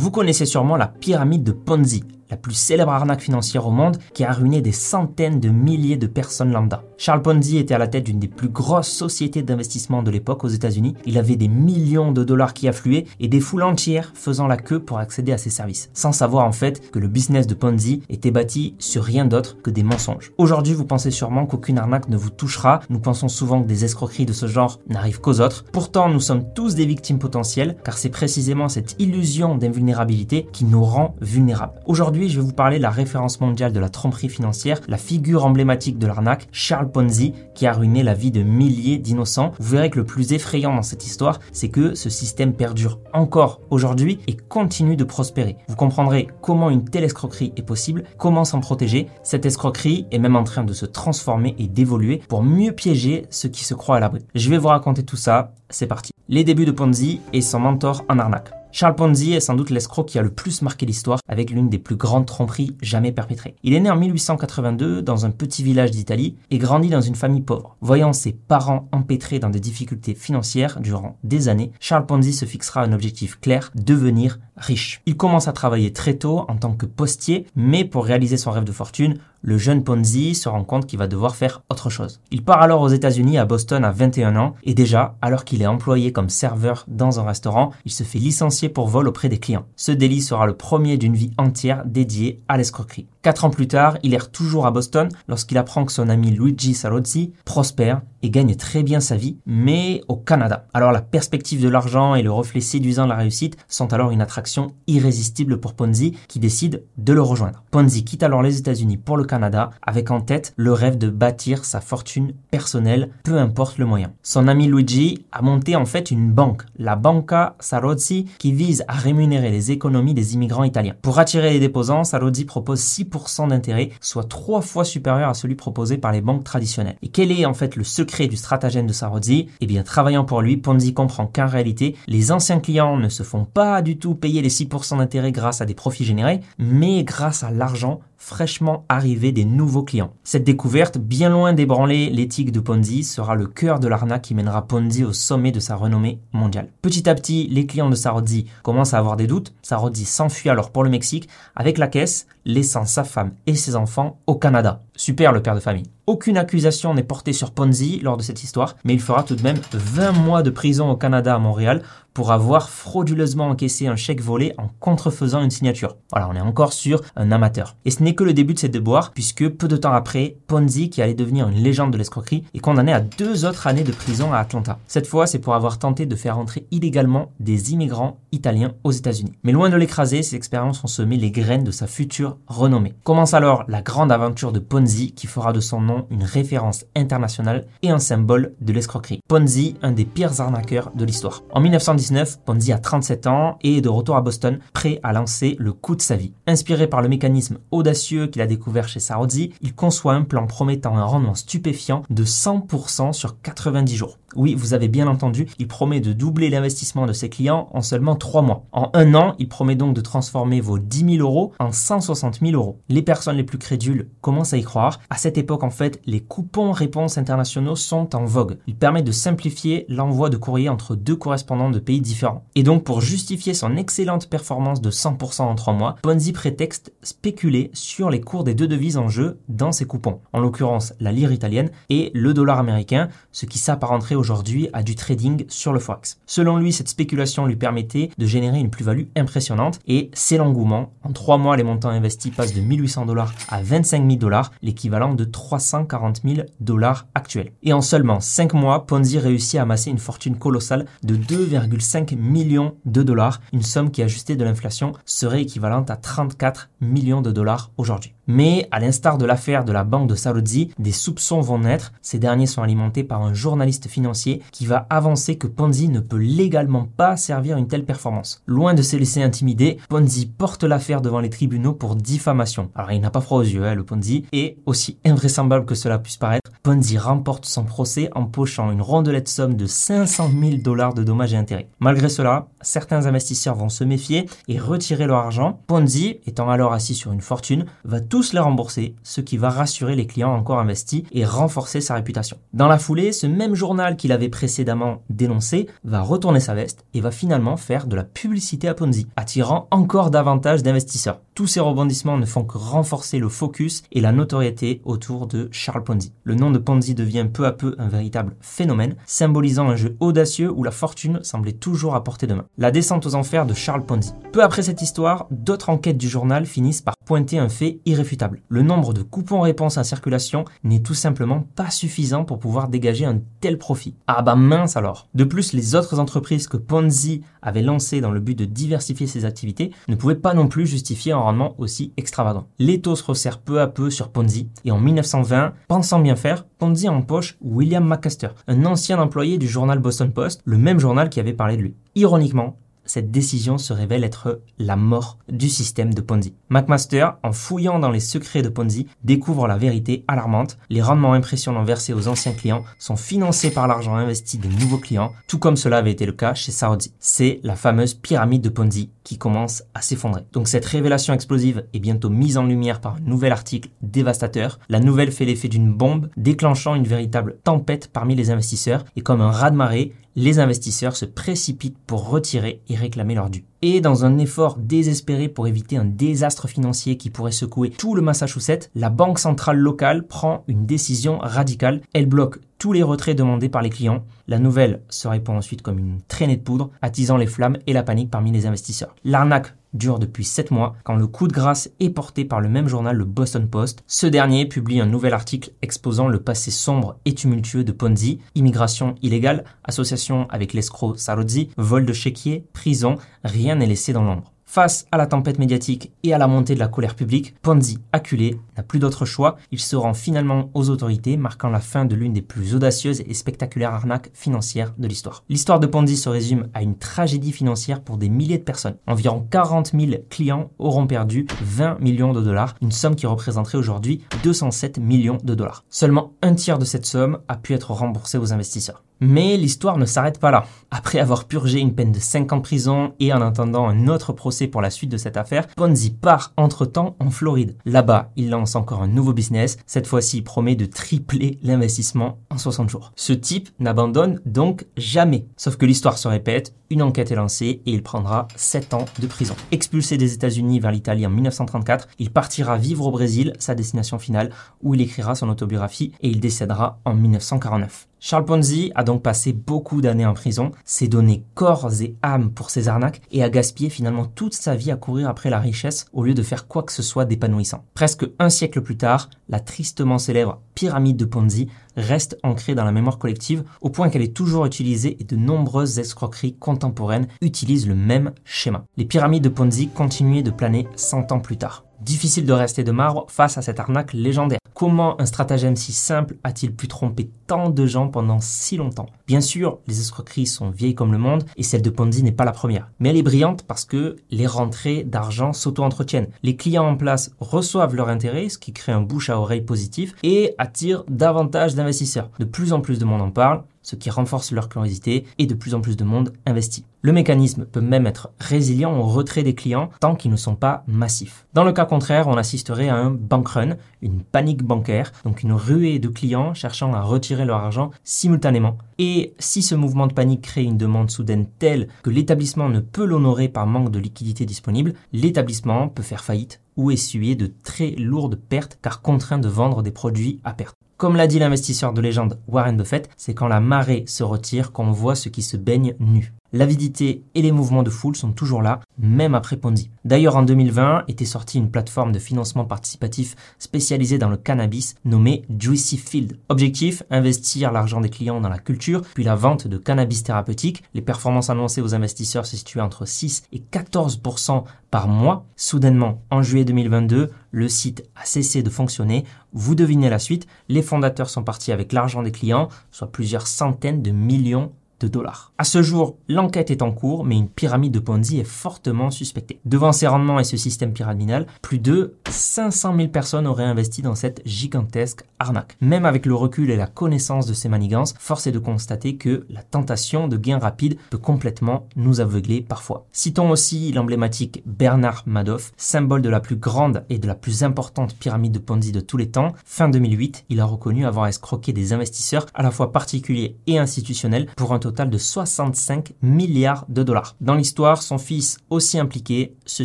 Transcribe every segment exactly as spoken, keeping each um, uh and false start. Vous connaissez sûrement la pyramide de Ponzi, la plus célèbre arnaque financière au monde qui a ruiné des centaines de milliers de personnes lambda. Charles Ponzi était à la tête d'une des plus grosses sociétés d'investissement de l'époque aux États-Unis. Il avait des millions de dollars qui affluaient et des foules entières faisant la queue pour accéder à ses services, sans savoir en fait que le business de Ponzi était bâti sur rien d'autre que des mensonges. Aujourd'hui, vous pensez sûrement qu'aucune arnaque ne vous touchera. Nous pensons souvent que des escroqueries de ce genre n'arrivent qu'aux autres. Pourtant, nous sommes tous des victimes potentielles car c'est précisément cette illusion d'invulnérabilité qui nous rend vulnérables. Aujourd'hui, je vais vous parler de la référence mondiale de la tromperie financière, la figure emblématique de l'arnaque, Charles Ponzi, qui a ruiné la vie de milliers d'innocents. Vous verrez que le plus effrayant dans cette histoire, c'est que ce système perdure encore aujourd'hui et continue de prospérer. Vous comprendrez comment une telle escroquerie est possible, comment s'en protéger. Cette escroquerie est même en train de se transformer et d'évoluer pour mieux piéger ceux qui se croient à l'abri. Je vais vous raconter tout ça, c'est parti. Les débuts de Ponzi et son mentor en arnaque. Charles Ponzi est sans doute l'escroc qui a le plus marqué l'histoire avec l'une des plus grandes tromperies jamais perpétrées. Il est né en mille huit cent quatre-vingt-deux dans un petit village d'Italie et grandit dans une famille pauvre. Voyant ses parents empêtrés dans des difficultés financières durant des années, Charles Ponzi se fixera un objectif clair, devenir riche. Il commence à travailler très tôt en tant que postier, mais pour réaliser son rêve de fortune, le jeune Ponzi se rend compte qu'il va devoir faire autre chose. Il part alors aux États-Unis à Boston à vingt et un ans et déjà, alors qu'il est employé comme serveur dans un restaurant, il se fait licencier pour vol auprès des clients. Ce délit sera le premier d'une vie entière dédiée à l'escroquerie. Quatre ans plus tard, il erre toujours à Boston lorsqu'il apprend que son ami Luigi Zarossi prospère et gagne très bien sa vie, mais au Canada. Alors la perspective de l'argent et le reflet séduisant de la réussite sont alors une attraction irrésistible pour Ponzi qui décide de le rejoindre. Ponzi quitte alors les États-Unis pour le Canada avec en tête le rêve de bâtir sa fortune personnelle, peu importe le moyen. Son ami Luigi a monté en fait une banque, la Banca Zarossi, qui vise à rémunérer les économies des immigrants italiens. Pour attirer les déposants, Zarossi propose six pour cent d'intérêt, soit trois fois supérieur à celui proposé par les banques traditionnelles. Et quel est en fait le secret du stratagème de Zarossi? Eh bien, travaillant pour lui, Ponzi comprend qu'en réalité, les anciens clients ne se font pas du tout payer les six pour cent d'intérêt grâce à des profits générés, mais grâce à l'argent fraîchement arrivé des nouveaux clients. Cette découverte, bien loin d'ébranler l'éthique de Ponzi, sera le cœur de l'arnaque qui mènera Ponzi au sommet de sa renommée mondiale. Petit à petit, les clients de Zarossi commencent à avoir des doutes. Zarossi s'enfuit alors pour le Mexique avec la caisse, laissant sa femme et ses enfants au Canada. Super le père de famille. Aucune accusation n'est portée sur Ponzi lors de cette histoire, mais il fera tout de même vingt mois de prison au Canada à Montréal pour avoir frauduleusement encaissé un chèque volé en contrefaisant une signature. Voilà, on est encore sur un amateur. Et ce n'est que le début de ses déboires, puisque peu de temps après, Ponzi, qui allait devenir une légende de l'escroquerie, est condamné à deux autres années de prison à Atlanta. Cette fois, c'est pour avoir tenté de faire entrer illégalement des immigrants italiens aux États-Unis. Mais loin de l'écraser, ses expériences ont semé les graines de sa future renommée. Commence alors la grande aventure de Ponzi, qui fera de son nom une référence internationale et un symbole de l'escroquerie. Ponzi, un des pires arnaqueurs de l'histoire. En mille neuf cent dix-neuf, Ponzi a trente-sept ans et est de retour à Boston, prêt à lancer le coup de sa vie. Inspiré par le mécanisme audacieux qu'il a découvert chez Zarossi, il conçoit un plan promettant un rendement stupéfiant de cent pour cent sur quatre-vingt-dix jours. Oui, vous avez bien entendu, il promet de doubler l'investissement de ses clients en seulement trois mois. En un an, il promet donc de transformer vos dix mille euros en cent soixante mille euros. Les personnes les plus crédules commencent à y croire. À cette époque, en fait, les coupons réponses internationaux sont en vogue. Ils permettent de simplifier l'envoi de courriers entre deux correspondants de pays différents. Et donc, pour justifier son excellente performance de cent pour cent en trois mois, Ponzi prétexte spéculer sur les cours des deux devises en jeu dans ses coupons. En l'occurrence, la lire italienne et le dollar américain, ce qui s'apparenterait aujourd'hui à du trading sur le Forex. Selon lui, cette spéculation lui permettait de générer une plus-value impressionnante et c'est l'engouement. En trois mois, les montants investis passent de mille huit cents dollars à vingt-cinq mille dollars, l'équivalent de trois cent quarante mille dollars actuels. Et en seulement cinq mois, Ponzi réussit à amasser une fortune colossale de deux virgule cinq millions de dollars, une somme qui, ajustée de l'inflation, serait équivalente à trente-quatre millions de dollars aujourd'hui. Mais à l'instar de l'affaire de la banque de Zarossi, des soupçons vont naître. Ces derniers sont alimentés par un journaliste financier qui va avancer que Ponzi ne peut légalement pas servir une telle performance. Loin de se laisser intimider, Ponzi porte l'affaire devant les tribunaux pour diffamation. Alors il n'a pas froid aux yeux, hein, le Ponzi, et aussi invraisemblable que cela puisse paraître, Ponzi remporte son procès en pochant une rondelette somme de cinq cent mille dollars de dommages et intérêts. Malgré cela, certains investisseurs vont se méfier et retirer leur argent. Ponzi, étant alors assis sur une fortune, va tout tous les rembourser, ce qui va rassurer les clients encore investis et renforcer sa réputation. Dans la foulée, ce même journal qu'il avait précédemment dénoncé, va retourner sa veste et va finalement faire de la publicité à Ponzi, attirant encore davantage d'investisseurs. Tous ces rebondissements ne font que renforcer le focus et la notoriété autour de Charles Ponzi. Le nom de Ponzi devient peu à peu un véritable phénomène, symbolisant un jeu audacieux où la fortune semblait toujours à portée de main. La descente aux enfers de Charles Ponzi. Peu après cette histoire, d'autres enquêtes du journal finissent par pointer un fait irréfutable. Le nombre de coupons-réponses en circulation n'est tout simplement pas suffisant pour pouvoir dégager un tel profit. Ah bah mince alors! De plus, les autres entreprises que Ponzi avait lancées dans le but de diversifier ses activités ne pouvaient pas non plus justifier un rendement aussi extravagant. L'étau se resserre peu à peu sur Ponzi et en mille neuf cent vingt, pensant bien faire, Ponzi empoche William McMasters, un ancien employé du journal Boston Post, le même journal qui avait parlé de lui. Ironiquement, cette décision se révèle être la mort du système de Ponzi. McMaster, en fouillant dans les secrets de Ponzi, découvre la vérité alarmante. Les rendements impressionnants versés aux anciens clients sont financés par l'argent investi des nouveaux clients, tout comme cela avait été le cas chez Zarossi. C'est la fameuse pyramide de Ponzi qui commence à s'effondrer. Donc cette révélation explosive est bientôt mise en lumière par un nouvel article dévastateur. La nouvelle fait l'effet d'une bombe, déclenchant une véritable tempête parmi les investisseurs et comme un raz-de-marée, les investisseurs se précipitent pour retirer et réclamer leur dû. Et dans un effort désespéré pour éviter un désastre financier qui pourrait secouer tout le Massachusetts, la banque centrale locale prend une décision radicale. Elle bloque tous les retraits demandés par les clients. La nouvelle se répand ensuite comme une traînée de poudre, attisant les flammes et la panique parmi les investisseurs. L'arnaque dure depuis sept mois, quand le coup de grâce est porté par le même journal, le Boston Post. Ce dernier publie un nouvel article exposant le passé sombre et tumultueux de Ponzi, immigration illégale, association avec l'escroc Zarossi, vol de chéquier, prison, rien n'est laissé dans l'ombre. Face à la tempête médiatique et à la montée de la colère publique, Ponzi, acculé, n'a plus d'autre choix. Il se rend finalement aux autorités, marquant la fin de l'une des plus audacieuses et spectaculaires arnaques financières de l'histoire. L'histoire de Ponzi se résume à une tragédie financière pour des milliers de personnes. Environ quarante mille clients auront perdu vingt millions de dollars, une somme qui représenterait aujourd'hui deux cent sept millions de dollars. Seulement un tiers de cette somme a pu être remboursée aux investisseurs. Mais l'histoire ne s'arrête pas là. Après avoir purgé une peine de cinq ans de prison et en attendant un autre procès pour la suite de cette affaire, Ponzi part entre-temps en Floride. Là-bas, il lance encore un nouveau business. Cette fois-ci, il promet de tripler l'investissement en soixante jours. Ce type n'abandonne donc jamais. Sauf que l'histoire se répète, une enquête est lancée et il prendra sept ans de prison. Expulsé des États-Unis vers l'Italie en mille neuf cent trente-quatre, il partira vivre au Brésil, sa destination finale, où il écrira son autobiographie et il décédera en mille neuf cent quarante-neuf. Charles Ponzi a donc passé beaucoup d'années en prison, s'est donné corps et âme pour ses arnaques et a gaspillé finalement toute sa vie à courir après la richesse au lieu de faire quoi que ce soit d'épanouissant. Presque un siècle plus tard, la tristement célèbre pyramide de Ponzi reste ancrée dans la mémoire collective au point qu'elle est toujours utilisée et de nombreuses escroqueries contemporaines utilisent le même schéma. Les pyramides de Ponzi continuaient de planer cent ans plus tard. Difficile de rester de marbre face à cette arnaque légendaire. Comment un stratagème si simple a-t-il pu tromper tant de gens pendant si longtemps? Bien sûr, les escroqueries sont vieilles comme le monde et celle de Ponzi n'est pas la première. Mais elle est brillante parce que les rentrées d'argent s'auto-entretiennent. Les clients en place reçoivent leur intérêt, ce qui crée un bouche à oreille positif et attire davantage d'investisseurs. De plus en plus de monde en parle, ce qui renforce leur curiosité et de plus en plus de monde investit. Le mécanisme peut même être résilient au retrait des clients tant qu'ils ne sont pas massifs. Dans le cas contraire, on assisterait à un bank run, une panique bancaire, donc une ruée de clients cherchant à retirer leur argent simultanément. Et si ce mouvement de panique crée une demande soudaine telle que l'établissement ne peut l'honorer par manque de liquidités disponibles, l'établissement peut faire faillite ou essuyer de très lourdes pertes car contraint de vendre des produits à perte. Comme l'a dit l'investisseur de légende Warren Buffett, c'est quand la marée se retire qu'on voit ce qui se baigne nu. L'avidité et les mouvements de foule sont toujours là, même après Ponzi. D'ailleurs, en deux mille vingt, était sortie une plateforme de financement participatif spécialisée dans le cannabis nommée Juicyfield. Objectif, investir l'argent des clients dans la culture, puis la vente de cannabis thérapeutique. Les performances annoncées aux investisseurs se situaient entre six et quatorze pour cent par mois. Soudainement, en juillet deux mille vingt-deux, le site a cessé de fonctionner. Vous devinez la suite, les fondateurs sont partis avec l'argent des clients, soit plusieurs centaines de millions de dollars. À ce jour, l'enquête est en cours, mais une pyramide de Ponzi est fortement suspectée. Devant ces rendements et ce système pyramidal, plus de cinq cent mille personnes auraient investi dans cette gigantesque arnaque. Même avec le recul et la connaissance de ces manigances, force est de constater que la tentation de gains rapides peut complètement nous aveugler parfois. Citons aussi l'emblématique Bernard Madoff, symbole de la plus grande et de la plus importante pyramide de Ponzi de tous les temps. Fin deux mille huit, il a reconnu avoir escroqué des investisseurs à la fois particuliers et institutionnels pour un total de soixante-cinq milliards de dollars. Dans l'histoire, son fils, aussi impliqué, se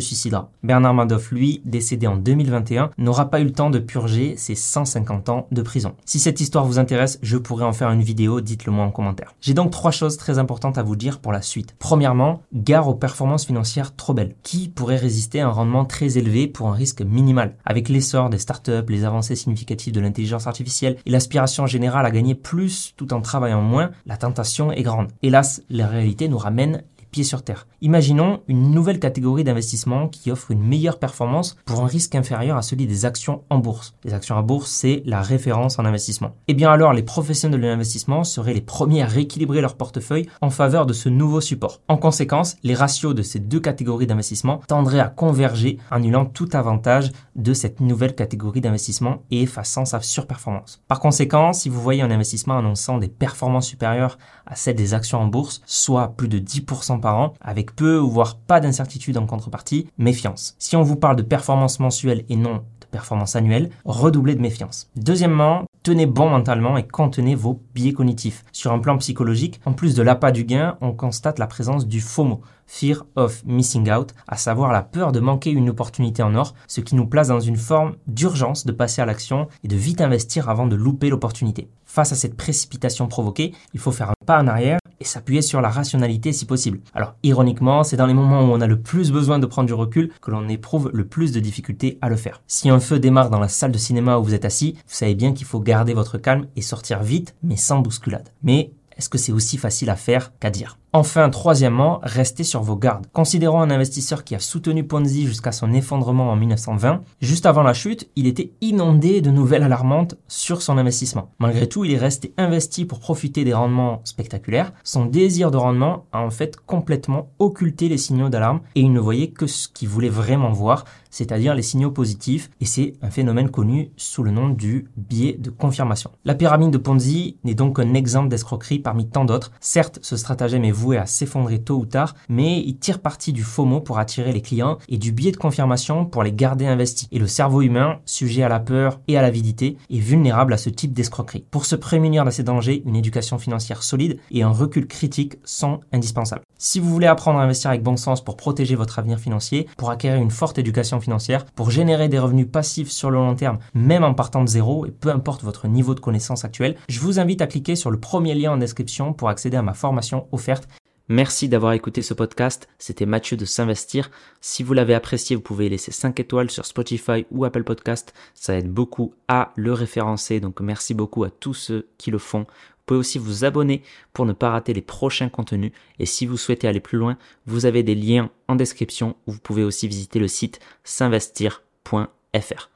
suicidera. Bernard Madoff, lui, décédé en deux mille vingt et un, n'aura pas eu le temps de purger ses cent cinquante ans de prison. Si cette histoire vous intéresse, je pourrais en faire une vidéo, dites-le moi en commentaire. J'ai donc trois choses très importantes à vous dire pour la suite. Premièrement, gare aux performances financières trop belles. Qui pourrait résister à un rendement très élevé pour un risque minimal? Avec l'essor des startups, les avancées significatives de l'intelligence artificielle et l'aspiration générale à gagner plus tout en travaillant moins, la tentation est grande. Hélas, la réalité nous ramène pieds sur terre. Imaginons une nouvelle catégorie d'investissement qui offre une meilleure performance pour un risque inférieur à celui des actions en bourse. Les actions en bourse, c'est la référence en investissement. Et bien alors, les professionnels de l'investissement seraient les premiers à rééquilibrer leur portefeuille en faveur de ce nouveau support. En conséquence, les ratios de ces deux catégories d'investissement tendraient à converger, annulant tout avantage de cette nouvelle catégorie d'investissement et effaçant sa surperformance. Par conséquent, si vous voyez un investissement annonçant des performances supérieures à celles des actions en bourse, soit plus de dix pour cent par an, avec peu ou voire pas d'incertitude en contrepartie, méfiance. Si on vous parle de performance mensuelle et non de performance annuelle, redoublez de méfiance. Deuxièmement, tenez bon mentalement et contenez vos biais cognitifs. Sur un plan psychologique, en plus de l'appât du gain, on constate la présence du FOMO, Fear of Missing Out, à savoir la peur de manquer une opportunité en or, ce qui nous place dans une forme d'urgence de passer à l'action et de vite investir avant de louper l'opportunité. Face à cette précipitation provoquée, il faut faire un pas en arrière et s'appuyer sur la rationalité si possible. Alors, ironiquement, c'est dans les moments où on a le plus besoin de prendre du recul que l'on éprouve le plus de difficultés à le faire. Si un feu démarre dans la salle de cinéma où vous êtes assis, vous savez bien qu'il faut garder votre calme et sortir vite, mais sans bousculade. Mais est-ce que c'est aussi facile à faire qu'à dire ? Enfin, troisièmement, restez sur vos gardes. Considérons un investisseur qui a soutenu Ponzi jusqu'à son effondrement en mille neuf cent vingt. Juste avant la chute, il était inondé de nouvelles alarmantes sur son investissement. Malgré tout, il est resté investi pour profiter des rendements spectaculaires. Son désir de rendement a en fait complètement occulté les signaux d'alarme et il ne voyait que ce qu'il voulait vraiment voir, c'est-à-dire les signaux positifs. Et c'est un phénomène connu sous le nom du biais de confirmation. La pyramide de Ponzi n'est donc qu'un exemple d'escroquerie parmi tant d'autres. Certes, ce stratagème est vous à s'effondrer tôt ou tard, mais il tire parti du FOMO pour attirer les clients et du biais de confirmation pour les garder investis. Et le cerveau humain, sujet à la peur et à l'avidité, est vulnérable à ce type d'escroquerie. Pour se prémunir de ces dangers, une éducation financière solide et un recul critique sont indispensables. Si vous voulez apprendre à investir avec bon sens pour protéger votre avenir financier, pour acquérir une forte éducation financière, pour générer des revenus passifs sur le long terme, même en partant de zéro et peu importe votre niveau de connaissance actuel, je vous invite à cliquer sur le premier lien en description pour accéder à ma formation offerte. Merci d'avoir écouté ce podcast, c'était Mathieu de S'Investir. Si vous l'avez apprécié, vous pouvez laisser cinq étoiles sur Spotify ou Apple Podcast. Ça aide beaucoup à le référencer, donc merci beaucoup à tous ceux qui le font. Vous pouvez aussi vous abonner pour ne pas rater les prochains contenus. Et si vous souhaitez aller plus loin, vous avez des liens en description où vous pouvez aussi visiter le site s'investir point f r.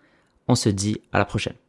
On se dit à la prochaine.